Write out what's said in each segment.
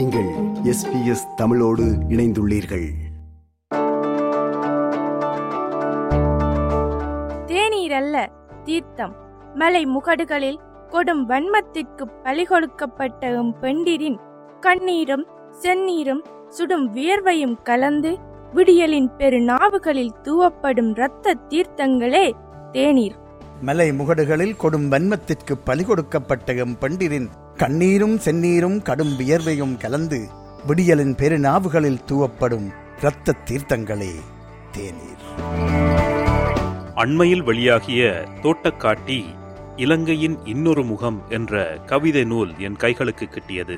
நீங்கள் எஸ்.பி.எஸ் தமிழோடு இணைந்துள்ளீர்கள். தேநீர் அல்ல தீர்த்தம். மலை முகடுகளில் கொடும் வன்மத்திற்கு பலி கொடுக்கப்பட்ட பெண்டிரின் கண்ணீரும் செந்நீரும் சுடும் வியர்வையும் கலந்து விடியலின் பெருநாவுகளில் தூவப்படும் இரத்த தீர்த்தங்களே தேநீர். மலை முகடுகளில் கொடும் வன்மத்திற்கு பலி கொடுக்கப்பட்ட பெண்டிரின் கண்ணீரும் செந்நீரும் கடும் வியர்வையும் கலந்து விடியலின் பெருநாவுகளில் தூவப்படும் இரத்த தீர்த்தங்களே தேநீர். அண்மையில் வெளியாகிய தோட்டக்காட்டி இலங்கையின் இன்னொரு முகம் என்ற கவிதை நூல் என் கைகளுக்கு கிட்டியது.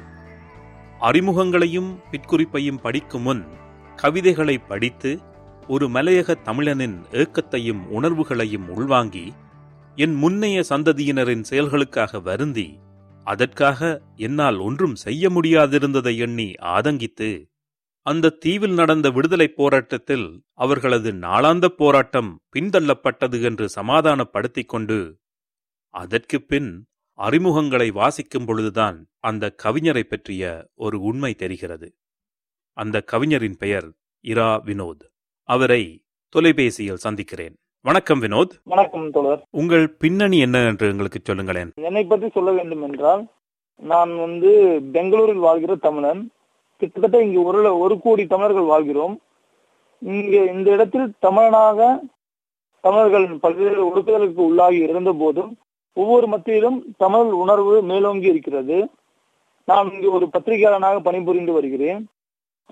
அறிமுகங்களையும் பிற்குறிப்பையும் படிக்கும் முன் கவிதைகளை படித்து ஒரு மலையக தமிழனின் ஏக்கத்தையும் உணர்வுகளையும் உள்வாங்கி என் முன்னைய சந்ததியினரின் செயல்களுக்காக வருந்தி அதற்காக என்னால் ஒன்றும் செய்ய முடியாதிருந்ததை எண்ணி ஆதங்கித்து அந்த தீவில் நடந்த விடுதலை போராட்டத்தில் அவர்களது நாளாந்த போராட்டம் பின்தள்ளப்பட்டது என்று சமாதானப்படுத்திக் கொண்டு அதற்கு பின் அறிமுகங்களை வாசிக்கும் பொழுதுதான் அந்த கவிஞரை பற்றிய ஒரு உண்மை தெரிகிறது. அந்த கவிஞரின் பெயர் இரா வினோத். அவரை தொலைபேசியில் சந்திக்கிறேன். வணக்கம் வினோத். வணக்கம் தோழர். உங்கள் பின்னணி என்ன என்று எங்களுக்கு சொல்லுங்களேன். என்னை பற்றி சொல்ல வேண்டும் என்றால், நான் பெங்களூரில் வாழ்கிற தமிழன். கிட்டத்தட்ட இங்கு ஒரு கோடி தமிழர்கள் வாழ்கிறோம். இங்கு இந்த இடத்தில் தமிழர்கள் பல்வேறு ஒடுக்குதலுக்கு உள்ளாகி இருந்த போதும் ஒவ்வொரு மத்தியிலும் தமிழ் உணர்வு மேலோங்கி இருக்கிறது. நான் இங்கு ஒரு பத்திரிகையாளனாக பணிபுரிந்து வருகிறேன்.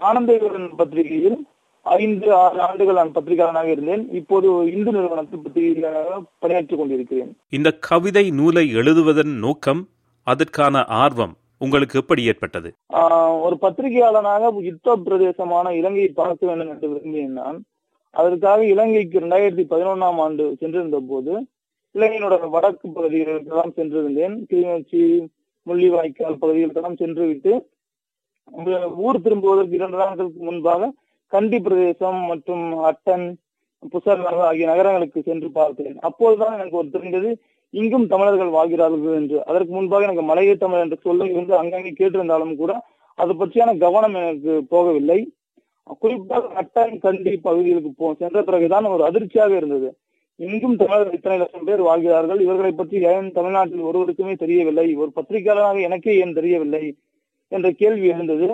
ஆனந்தவன் பத்திரிகையில் 5-6 ஆண்டுகள் நான் பத்திரிகையாளனாக இருந்தேன். இப்போது இந்து நிறுவனத்தில் பத்திரிகையாளனாக பணியாற்றிக் கொண்டிருக்கிறேன். இந்த கவிதை நூலை எழுதுவதன் நோக்கம், அதற்கான ஆர்வம் உங்களுக்கு எப்படி ஏற்பட்டது? ஒரு பத்திரிகையாளனாக யுத்த பிரதேசமான இலங்கையை பார்க்க வேண்டும் என்று விரும்பினேன். நான் அதற்காக இலங்கைக்கு 2011 சென்றிருந்த போது இலங்கையினோட வடக்கு பகுதிகளுக்கெல்லாம் சென்றிருந்தேன். கிளிநொச்சி, முள்ளிவாய்க்கால் பகுதிகளுக்கெல்லாம் சென்று விட்டு ஊர் திரும்புவதற்கு 2 ஆண்டுகளுக்கு முன்பாக கண்டி பிரதேசம் மற்றும் அட்டன், புசர் ஆகிய நகரங்களுக்கு சென்று பார்த்தேன். அப்போதுதான் எனக்கு ஒரு தெரிந்தது, இங்கும் தமிழர்கள் வாழ்கிறார்கள் என்று. அதற்கு முன்பாக எனக்கு மலைய தமிழ் என்ற சொல்லை அங்கங்கே கேட்டிருந்தாலும் கூட அது பற்றியான கவனம் எனக்கு போகவில்லை. குறிப்பாக அட்டன், கண்டி பகுதிகளுக்கு சென்ற பிறகுதான் ஒரு அதிர்ச்சியாக இருந்தது. இங்கும் தமிழர்கள் இத்தனை லட்சம் பேர் வாழ்கிறார்கள், இவர்களை பற்றி ஏன் தமிழ்நாட்டில் ஒருவருக்குமே தெரியவில்லை, ஒரு பத்திரிகையாளராக எனக்கே ஏன் தெரியவில்லை என்ற கேள்வி எழுந்தது.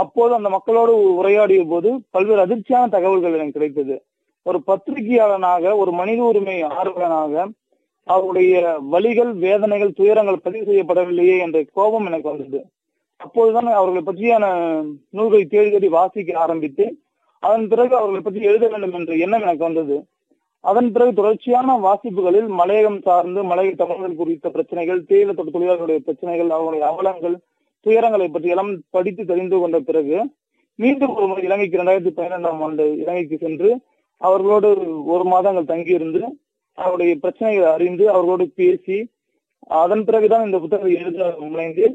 அப்போது அந்த மக்களோடு உரையாடிய போது பல்வேறு அதிர்ச்சியான தகவல்கள் எனக்கு கிடைத்தது. ஒரு பத்திரிகையாளனாக, ஒரு மனித உரிமை ஆர்வலனாக அவருடைய வலிகள், வேதனைகள், துயரங்கள் பதிவு செய்யப்படவில்லையே என்ற கோபம் எனக்கு வந்தது. அப்போதுதான் அவர்களை பற்றியான நூல்களை தேடி வாசிக்க ஆரம்பித்து அதன் பிறகு அவர்களை பற்றி எழுத வேண்டும் என்ற எண்ணம் எனக்கு வந்தது. அதன் பிறகு தொடர்ச்சியான வாசிப்புகளில் மலையகம் சார்ந்து மலைய தமிழர்கள் குறித்த பிரச்சனைகள், தேயிலை தோட்ட தொழிலாளர்களுடைய பிரச்சனைகள், அவருடைய அவலங்கள், துயரங்களை பற்றி எல்லாம் படித்து தெரிந்து கொண்ட பிறகு மீண்டும் ஒரு முறை இலங்கைக்கு 2012 இலங்கைக்கு சென்று அவர்களோடு 1 மாதங்கள் தங்கியிருந்து அவருடைய பிரச்சனைகளை அறிந்து அவர்களோடு பேசி அதன் பிறகுதான் இந்த புத்தகத்தை எழுத முனைந்து.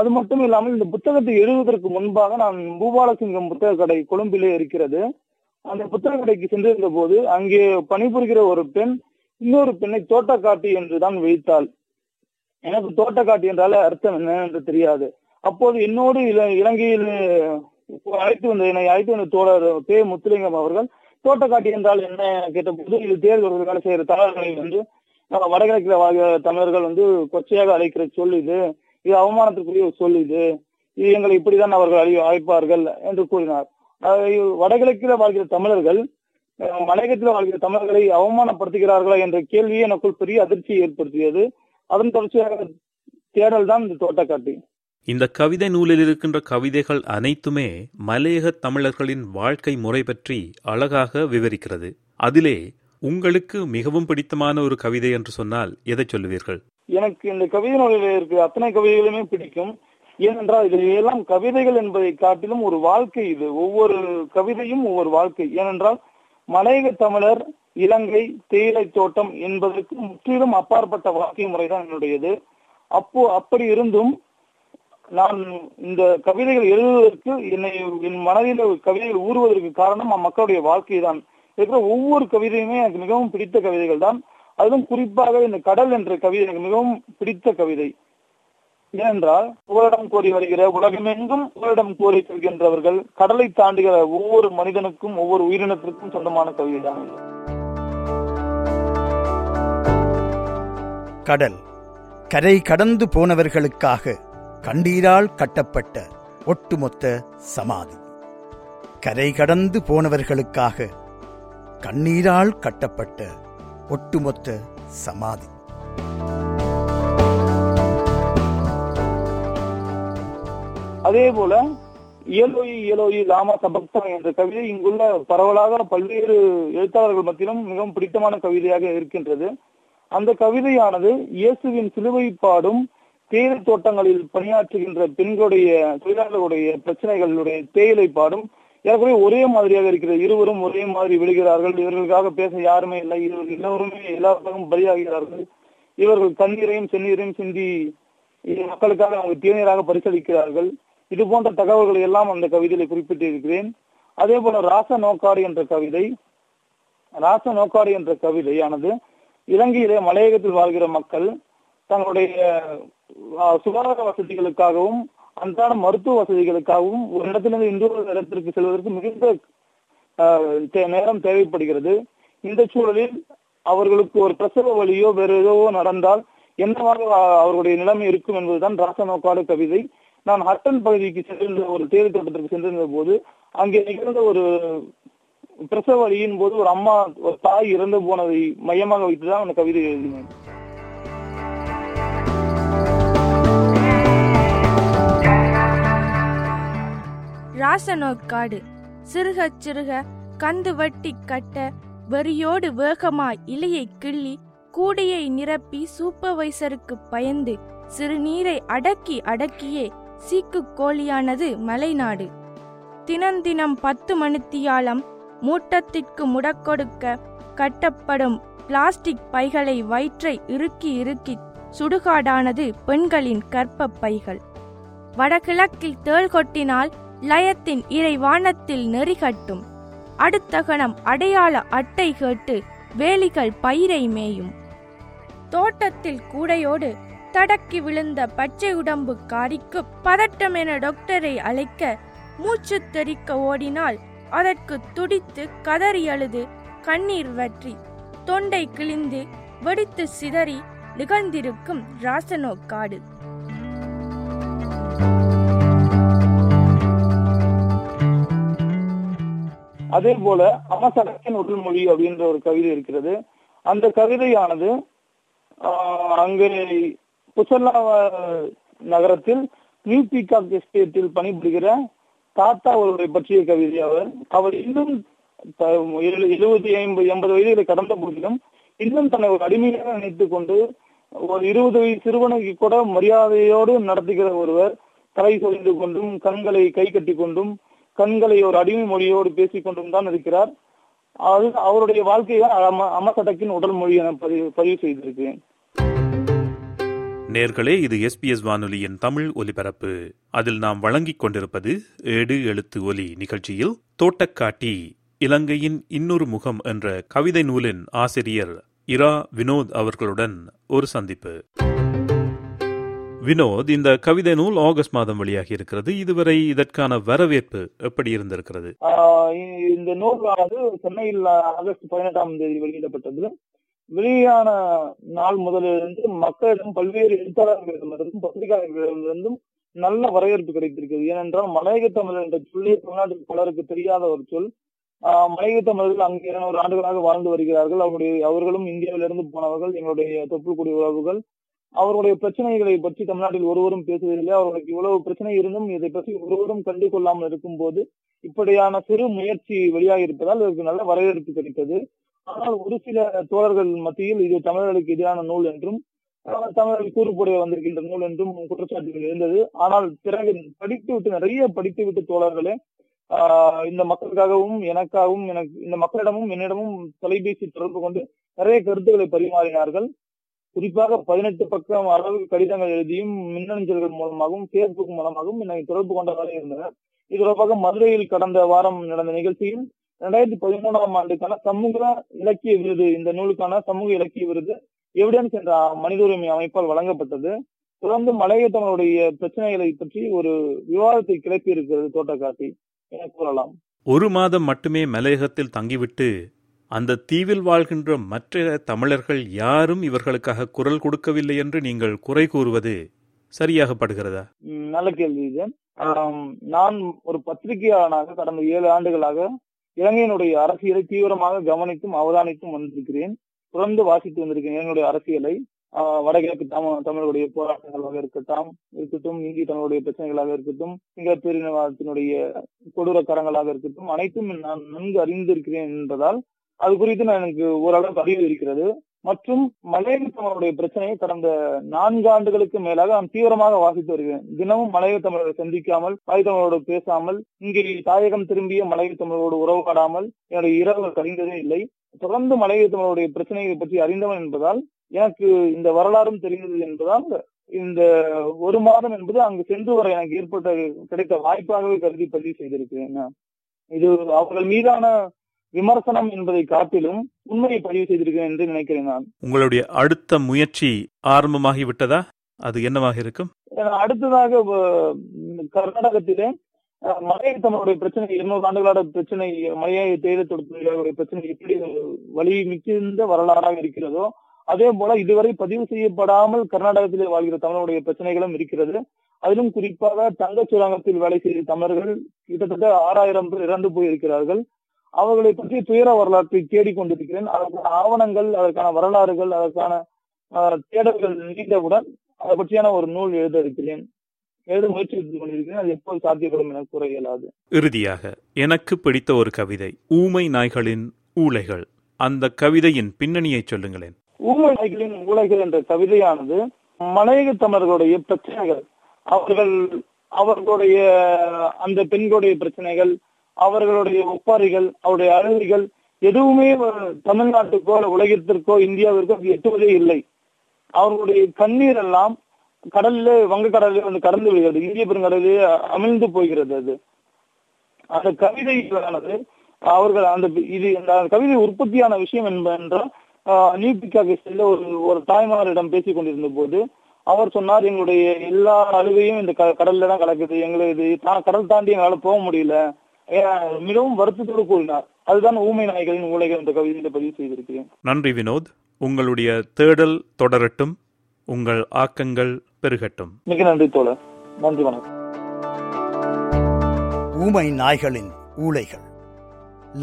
அது மட்டும் இல்லாமல் இந்த புத்தகத்தை எழுதுவதற்கு முன்பாக நான் பூபாலசிங்கம் புத்தக கடை கொழும்பிலே இருக்கிறது, அந்த புத்தக கடைக்கு சென்றிருந்த போது அங்கே பணிபுரிகிற ஒரு பெண் இன்னொரு பெண்ணை தோட்டக்காட்டி என்றுதான் விழித்தாள். எனக்கு தோட்டக்காட்டி என்றாலே அர்த்தம் என்ன என்று தெரியாது. அப்போது என்னோடு இலங்கையில் என்னை அழைத்து வந்த தோழர் பே. முத்துலிங்கம் அவர்கள் தோட்டக்காட்டி என்றால் என்ன கேட்டபோது, இது தேர்தல் வேலை செய்கிற தமிழர்களை வடகிழக்கில் வாழ்கிற தமிழர்கள் கொச்சையாக அழைக்கிற சொல் இது, இது அவமானத்திற்குரிய சொல், இது இது எங்களை இப்படிதான் அவர்கள் அழைப்பார்கள் என்று கூறினார். வடகிழக்கில் வாழ்கிற தமிழர்கள் மலையகத்தில் வாழ்கிற தமிழர்களை அவமானப்படுத்துகிறார்களா என்ற கேள்வியை எனக்குள் பெரிய அதிர்ச்சியை ஏற்படுத்தியது. அதன் தொடர்ச்சியாக தேடல் தான் இந்த தோட்டக்காட்டி. இந்த கவிதை நூலில் இருக்கின்ற கவிதைகள் அனைத்துமே மலையக தமிழர்களின் வாழ்க்கை முறை பற்றி அழகாக விவரிக்கிறது. அதிலே உங்களுக்கு மிகவும் பிடித்தமான ஒரு கவிதை என்று சொன்னால் எதை சொல்லுவீர்கள்? எனக்கு இந்த கவிதை நூலில் இருக்கிற அத்தனை கவிதைகளுமே பிடிக்கும். ஏனென்றால் இது எல்லாம் கவிதைகள் என்பதை காட்டிலும் ஒரு வாழ்க்கை. இது ஒவ்வொரு கவிதையும் ஒவ்வொரு வாழ்க்கை. ஏனென்றால் மலையக தமிழர், இலங்கை, தேயிலை தோட்டம் என்பதற்கு முற்றிலும் அப்பாற்பட்ட வாழ்க்கை முறைதான் என்னுடையது. அப்படி இருந்தும் நான் இந்த கவிதைகள் எழுதுவதற்கு, என் மனதில் கவிதைகள் ஊறுவதற்கு காரணம் மக்களுடைய வாழ்க்கை தான். இருக்கிற ஒவ்வொரு கவிதையுமே எனக்கு மிகவும் பிடித்த கவிதைகள் தான். அதுவும் குறிப்பாக இந்த கடல் என்ற கவிதை எனக்கு மிகவும் பிடித்த கவிதை. ஏனென்றால் புகலிடம் கோரி வருகிற உலகமெங்கும் புகலிடம் கோரி செல்கின்றவர்கள் கடலை தாண்டுகிற ஒவ்வொரு மனிதனுக்கும் ஒவ்வொரு உயிரினத்திற்கும் சொந்தமான கவிதைதான். கடல் கரை கடந்து போனவர்களுக்காக கண்ணீரால் கட்டப்பட்ட ஒட்டுமொத்த சமாதி. கரை கடந்து போனவர்களுக்காக கண்ணீரால் கட்டப்பட்ட ஒட்டுமொத்த சமாதி. அதே போல ஏலோயி ஏலோயி லாமா சபக்தானி என்ற கவிதை இங்குள்ள பரவலாக பல்வேறு எழுத்தாளர்கள் மத்தியிலும் மிகவும் பிடித்தமான கவிதையாக இருக்கின்றது. அந்த கவிதையானது இயேசுவின் சிலுவை பாடும் தேயிலை தோட்டங்களில் பணியாற்றுகின்ற பெண்களுடைய தொழிலாளர்களுடைய பிரச்சனைகளுடைய தேயிலை பாடும் ஏற்கனவே ஒரே மாதிரியாக இருக்கிறது. இருவரும் ஒரே மாதிரி விழுகிறார்கள், இவர்களுக்காக பேச யாருமே இல்லை, இவர்கள் எல்லோருமே எல்லாருக்கும் பலியாகிறார்கள், இவர்கள் தண்ணீரையும் செந்நீரையும் சிந்தி மக்களுக்காக அவங்க தேநீராக பரிசளிக்கிறார்கள். இது போன்ற தகவல்களை எல்லாம் அந்த கவிதையில குறிப்பிட்டிருக்கிறேன். அதே போல ராச நோக்காடு என்ற கவிதையானது இலங்கையிலே மலையகத்தில் வாழ்கிற மக்கள் தங்களுடைய சுகாதார வசதிகளுக்காகவும் அன்றாட மருத்துவ வசதிகளுக்காகவும் ஒரு இடத்திலிருந்து இன்னொரு இடத்திற்கு செல்வதற்கு மிகுந்த நேரம் தேவைப்படுகிறது. இந்த சூழலில் அவர்களுக்கு ஒரு பிரசவ வழியோ வேற ஏதோவோ நடந்தால் என்னவாக அவருடைய நிலைமை இருக்கும் என்பதுதான் ராச நோக்காடு கவிதை. நான் ஹட்டன் பகுதிக்கு சென்றிருந்த ஒரு தேயிலை தோட்டத்திற்கு சென்றிருந்த போது அங்கே நிகழ்ந்த ஒரு பிரசவ வழியின் போது ஒரு அம்மா ஒரு தாய் இறந்து போனதை மையமாக வைத்துதான் அந்த கவிதை எழுதினேன். ராசநோக்காடு சிறுக சிறுக கந்து வட்டி கட்ட வெறியோடு வேகமாய் இலையை கிள்ளி கூடையை நிரப்பி சூப்பர்வைசருக்கு பயந்து சிறுநீரை அடக்கி அடக்கியே சீக்கு கோழியானது மலைநாடு. தினந்தினம் 10 மணித்தியாலம் மூட்டத்திற்கு முடக்கொடுக்க கட்டப்படும் பிளாஸ்டிக் பைகளை வயிற்றை இறுக்கி இறுக்கி சுடுகாடானது பெண்களின் கற்ப பைகள். வடகிழக்கில் தேள் கொட்டினால் லயத்தின் இறைவானத்தில் நெறிகட்டும் அடுத்த கணம் அடையாள அட்டை கேட்டு வேலிகள் பயிரை மேயும். தோட்டத்தில் கூடையோடு தடக்கி விழுந்த பச்சை உடம்பு காரிக்கு பதட்டம் என டாக்டரை அழைக்க மூச்சு தெறிக்க ஓடினால் அதற்கு துடித்து கதறி அழுது கண்ணீர் வற்றி தொண்டை கிழிந்து வெடித்து சிதறி நிகழ்ந்திருக்கும் ராசநோக்காடு. அதே போல அமசடத்தின் உடல் மொழி அப்படின்ற ஒரு கவிதை இருக்கிறது. அந்த கவிதையானது அங்கே புசல்லா நகரத்தில் நியூ பீகாக் எஸ்டேட்டில் பணிபுரிகிற தாத்தா அவர்களை பற்றிய கவிதை. அவர் இன்னும் 70-80 வயதுகளை கடந்த போதிலும் இன்னும் தன்னை ஒரு அடிமையாக நினைத்துக் கொண்டு ஒரு 20 வயது சிறுவனுக்கு கூட மரியாதையோடு நடத்துகிற ஒருவர் தலை சொரிந்து கொண்டும் கண்களை கை கட்டி கொண்டும் கண்களை ஒரு அடிமை மொழியோடு பேசிக்கொண்டும் தான் இருக்கிறார். அது அவருடைய வாழ்க்கையை அமசடக்கின் உடல் மொழி என பதிவு செய்திருக்கிறேன். நேர்களே, இது எஸ்.பி.எஸ். வானொலியின் தமிழ் ஒலிபரப்பு. அதில் நாம் வழங்கிக் கொண்டிருப்பது ஏடு எழுத்து ஒலி நிகழ்ச்சியில் தோட்டக்காட்டி இலங்கையின் இன்னொரு முகம் என்ற கவிதை நூலின் ஆசிரியர் இரா வினோத் அவர்களுடன் ஒரு சந்திப்பு. வினோத், இந்த கவிதை நூல் ஆகஸ்ட் மாதம் வெளியாகி இருக்கிறது. இதுவரை இதற்கான வரவேற்பு எப்படி இருந்திருக்கிறது? இந்த நூலானது சென்னையில் ஆகஸ்ட் 18ஆம் தேதி வெளியிடப்பட்டது. வெளியான நாள் முதலிலிருந்து மக்களிடம் பல்வேறு எழுத்தாளர்களிடமிருந்தும் பத்திரிகையாளர்களிடமிருந்தும் நல்ல வரவேற்பு கிடைத்திருக்கிறது. ஏனென்றால் மலையக தமிழர் என்ற சொல்லி தமிழ்நாட்டில் பலருக்கு தெரியாத ஒரு சொல். மலையக தமிழர்கள் அங்கே 200 ஆண்டுகளாக வாழ்ந்து வருகிறார்கள். அவர்களும் இந்தியாவிலிருந்து போனவர்கள், எங்களுடைய தொப்புள்குடி உறவுகள். அவருடைய பிரச்சனைகளை பற்றி தமிழ்நாட்டில் ஒருவரும் பேசுவதில்லை. அவர்களுக்கு இவ்வளவு பிரச்சனை இருந்தும் இதை பற்றி ஒருவரும் கண்டு கொள்ளாமல் இருக்கும் போது இப்படியான சிறு முயற்சி வெளியாகி இருப்பதால் இதற்கு நல்ல வரவேற்பு கிடைத்தது. ஆனால் ஒரு சில தோழர்கள் மத்தியில் இது தமிழர்களுக்கு எதிரான நூல் என்றும் தமிழர்கள் கூறுபடைய வந்திருக்கின்ற நூல் என்றும் குற்றச்சாட்டுகள் இருந்தது. ஆனால் பிறகு நிறைய படித்துவிட்டு தோழர்களே இந்த மக்களுக்காகவும் எனக்காகவும் இந்த மக்களிடமும் என்னிடமும் தொலைபேசி தொடர்பு கொண்டு நிறைய கருத்துக்களை பரிமாறினார்கள். குறிப்பாக 18 பக்கம் அளவு கடிதங்கள் எழுதியும் மின்னஞ்சல்கள் மூலமாகவும் பேஸ்புக் மூலமாகவும் என்னை தொடர்பு கொண்டதாக இருந்தனர். இது தொடர்பாக மதுரையில் கடந்த வாரம் நடந்த நிகழ்ச்சியில் 2013ஆம் ஆண்டுக்கான சமூக இலக்கிய விருது, இந்த நூலுக்கான சமூக இலக்கிய விருது எவிடன்ஸ் என்ற மனித உரிமை அமைப்பால் வழங்கப்பட்டது. தொடர்ந்து மலையை தங்களுடைய பிரச்சனைகளை பற்றி ஒரு விவாதத்தை கிளப்பி இருக்கிறது தோட்டக்காசி என கூறலாம். ஒரு மாதம் மட்டுமே மலையகத்தில் தங்கிவிட்டு அந்த தீவில் வாழ்கின்ற மற்ற தமிழர்கள் யாரும் இவர்களுக்காக குரல் கொடுக்கவில்லை என்று நீங்கள் குறை கூறுவது சரியாகப்படுகிறதா? நல்ல கேள்வி. நான் ஒரு பத்திரிகையாளனாக கடந்த 7 ஆண்டுகளாக இலங்கையினுடைய அரசியலை தீவிரமாக கவனித்தும் அவதானித்தும் வந்திருக்கிறேன். தொடர்ந்து வாசித்து வந்திருக்கிறேன். என்னுடைய அரசியலை வடகிழக்கு தமிழருடைய போராட்டங்களாக இருக்கட்டும், இந்தி தமிழுடைய பிரச்சனைகளாக இருக்கட்டும், சிங்கப்பெருநிவாதத்தினுடைய கொடூரக்கரங்களாக இருக்கட்டும், அனைத்தும் நான் நன்கு அறிந்திருக்கிறேன் என்பதால் அது குறித்து நான் எனக்கு ஓரளவுக்கு அறிவு இருக்கிறது. மற்றும் மலையக தமிழருடைய பிரச்சனையை கடந்த 4 ஆண்டுகளுக்கு மேலாக நான் தீவிரமாக வாசித்து வருகிறேன். தினமும் மலையக தமிழரை சந்திக்காமல், மலை தமிழரோடு பேசாமல், இங்கே தாயகம் திரும்பிய மலையக தமிழரோடு உறவு காடாமல் என்னுடைய இரவு கழிந்ததே இல்லை. தொடர்ந்து மலையக தமிழருடைய பிரச்சனைகளை பற்றி அறிந்தவன் என்பதால் எனக்கு இந்த வரலாறும் தெரிந்தது என்பதால் இந்த ஒரு மாதம் என்பது அங்கு சென்று வர எனக்கு ஏற்பட்ட கிடைத்த வாய்ப்பாகவே கருதி பதிவு செய்திருக்கிறேன். இது அவர்கள் மீதான விமர்சனம் என்பதை காட்டிலும் உண்மையை பதிவு செய்திருக்கிறேன் என்று நினைக்கிறேன். நான் உங்களுடைய அடுத்த முயற்சி ஆரம்பமாகிவிட்டதா? அது என்னவாக இருக்கும்? அடுத்ததாக கர்நாடகத்திலே மலையை தமிழுடைய பிரச்சனை 200 ஆண்டுகளான பிரச்சனை, மலையை தேயிலை தொழிலாளர்களுடைய பிரச்சனை எப்படி வலி மிகுந்த வரலாறாக இருக்கிறதோ அதே போல இதுவரை பதிவு செய்யப்படாமல் கர்நாடகத்திலே வாழ்கிற தமிழருடைய பிரச்சனைகளும் இருக்கிறது. அதிலும் குறிப்பாக தங்க சுரங்கத்தில் வேலை செய்த தமிழர்கள் கிட்டத்தட்ட 6000 பேர் இறந்து போயிருக்கிறார்கள். அவர்களை பற்றி துயர வரலாற்றை தேடிக்கொண்டிருக்கிறேன். அதற்கான ஆவணங்கள், அதற்கான வரலாறுகள், அதற்கான தேடல்கள் நீண்டவுடன் அதை பற்றியான ஒரு நூல் எழுத இருக்கிறேன், எழுத முயற்சி கொண்டிருக்கிறேன். அது எப்போது சாத்தியப்படும் என கூற இயலாது. இறுதியாக எனக்கு பிடித்த ஒரு கவிதை, ஊமை நாய்களின் ஊளைகள். அந்த கவிதையின் பின்னணியை சொல்லுங்களேன். ஊமை நாய்களின் ஊளைகள் என்ற கவிதையானது மலையக தமிழர்களுடைய பிரச்சனைகள், அவர்களுடைய அந்த பெண்களுடைய பிரச்சனைகள், அவர்களுடைய ஒப்பாரிகள், அவருடைய அழகுகள் எதுவுமே தமிழ்நாட்டுக்கோ உலகத்திற்கோ இந்தியாவிற்கோ எட்டுவதே இல்லை. அவர்களுடைய கண்ணீர் எல்லாம் கடல்ல, வங்கக்கடலே வந்து கடந்து விடுகிறது, இந்திய பெருங்கடலே அமிழ்ந்து போகிறது. அது அந்த கவிதையானது அவர்கள் அந்த இது அந்த கவிதை உற்பத்தியான விஷயம் என்பதென்றால் நியூபிக்காக செல்ல ஒரு தாய்மாரிடம் பேசிக் கொண்டிருந்த போது அவர் சொன்னார், எங்களுடைய எல்லா அழுகையும் இந்த கடல்ல தான் கலக்குது, எங்களை இது கடல் தாண்டி எங்களால போக முடியல, மிகவும் வருத்தத்தோடு கூறினார். அதுதான் ஊமை நாய்களின் ஊளைகள் என்ற கவிதையை பதிவு செய்திருக்கிறேன். நன்றி வினோத். உங்களுடைய தேடல் தொடரட்டும், உங்கள் ஆக்கங்கள் பெருகட்டும். மிக நன்றி தோழர். நன்றி, வணக்கம். ஊமை நாய்களின் ஊளைகள்.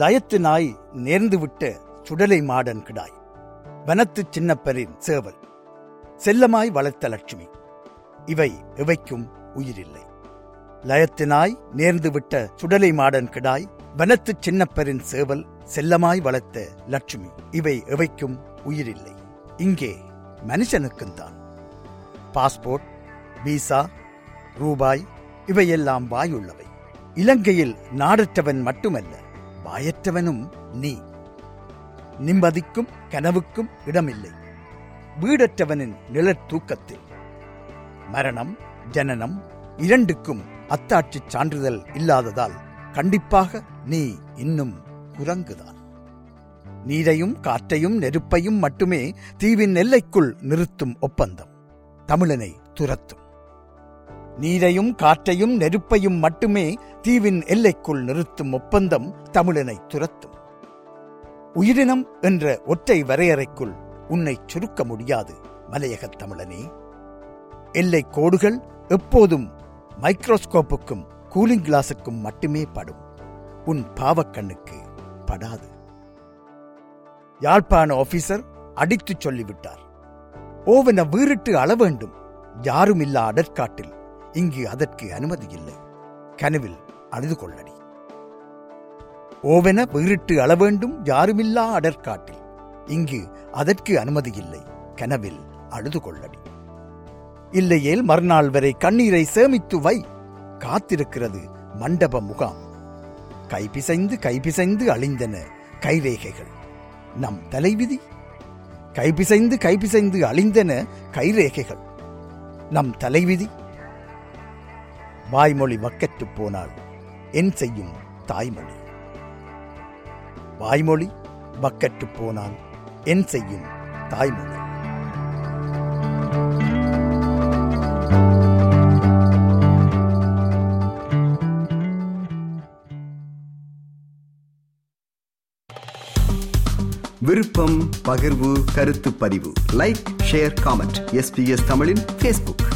லயத்து நாய் நேர்ந்துவிட்ட சுடலை மாடன் கிடாய், வனத்து சின்னப்பரின் சேவல், செல்லமாய் வளர்த்த லட்சுமி, இவை எவைக்கும் உயிரில்லை. லயத்தினாய் நேர்ந்துவிட்ட சுடலை மாடன் கிடாய், வனத்து சின்னப்பரின் சேவல், செல்லமாய் வளர்த்த லட்சுமி, இவை எவைக்கும் உயிரில்லை. இங்கே மனுஷனுக்கும் தான். பாஸ்போர்ட், விசா, ரூபாய் இவையெல்லாம் வாயுள்ளவை. இலங்கையில் நாடற்றவன் மட்டுமல்ல, வாயற்றவனும் நீ. நிம்மதிக்கும் கனவுக்கும் இடமில்லை வீடற்றவனின் நிழற் தூக்கத்தில். மரணம், ஜனனம் இரண்டுக்கும் அத்தாட்சி சான்றிதழ் இல்லாததால் கண்டிப்பாக நீ இன்னும் குரங்குதான். நீரையும் காற்றையும் நெருப்பையும் மட்டுமே தீவின் எல்லைக்குள் நிறுத்தும் ஒப்பந்தம் தமிழனை துரத்தும். நீரையும் காற்றையும் நெருப்பையும் மட்டுமே தீவின் எல்லைக்குள் நிறுத்தும் ஒப்பந்தம் தமிழனை துரத்தும். உயிரினம் என்ற ஒற்றை வரையறைக்குள் உன்னை சுருக்க முடியாது மலையகத் தமிழனே. எல்லை கோடுகள் எப்போதும் மைக்ரோஸ்கோப்புக்கும் கூலிங் கிளாஸுக்கும் மட்டுமே படும், உன் பாவக்கண்ணுக்கு படாது. யாழ்ப்பாண ஆபீசர் அடித்து சொல்லிவிட்டார், ஓவன வீறிட்டு அள வேண்டும், யாருமில்லா அடற்காட்டில் இங்கு அதற்கு அனுமதி இல்லை, கனவில் அழுது கொள்ளடி. ஓவென வீறிட்டு அள வேண்டும், யாருமில்லா அடற்காட்டில் இங்கு அதற்கு அனுமதி இல்லை, கனவில் அழுது கொள்ளடி. இல்லையேல் மறுநாள் வரை கண்ணீரை சேமித்து வை, காத்திருக்கிறது மண்டப முகாம். கைபிசைந்து கைபிசைந்து அழிந்தன கைரேகைகள், நம் தலைவிதி. கைபிசைந்து கைபிசைந்து அழிந்தன கைரேகைகள், நம் தலைவிதி. வாய்மொழி வக்கற்று போனால் என் செய்யும் தாய்மொழி, வாய்மொழி வக்கற்று போனால் என் செய்யும் தாய்மொழி. விருப்பம், பகிர்வு, கருத்து பதிவு, லைக், ஷேர், காமெண்ட். எஸ்.பி.எஸ் தமிழின் Facebook.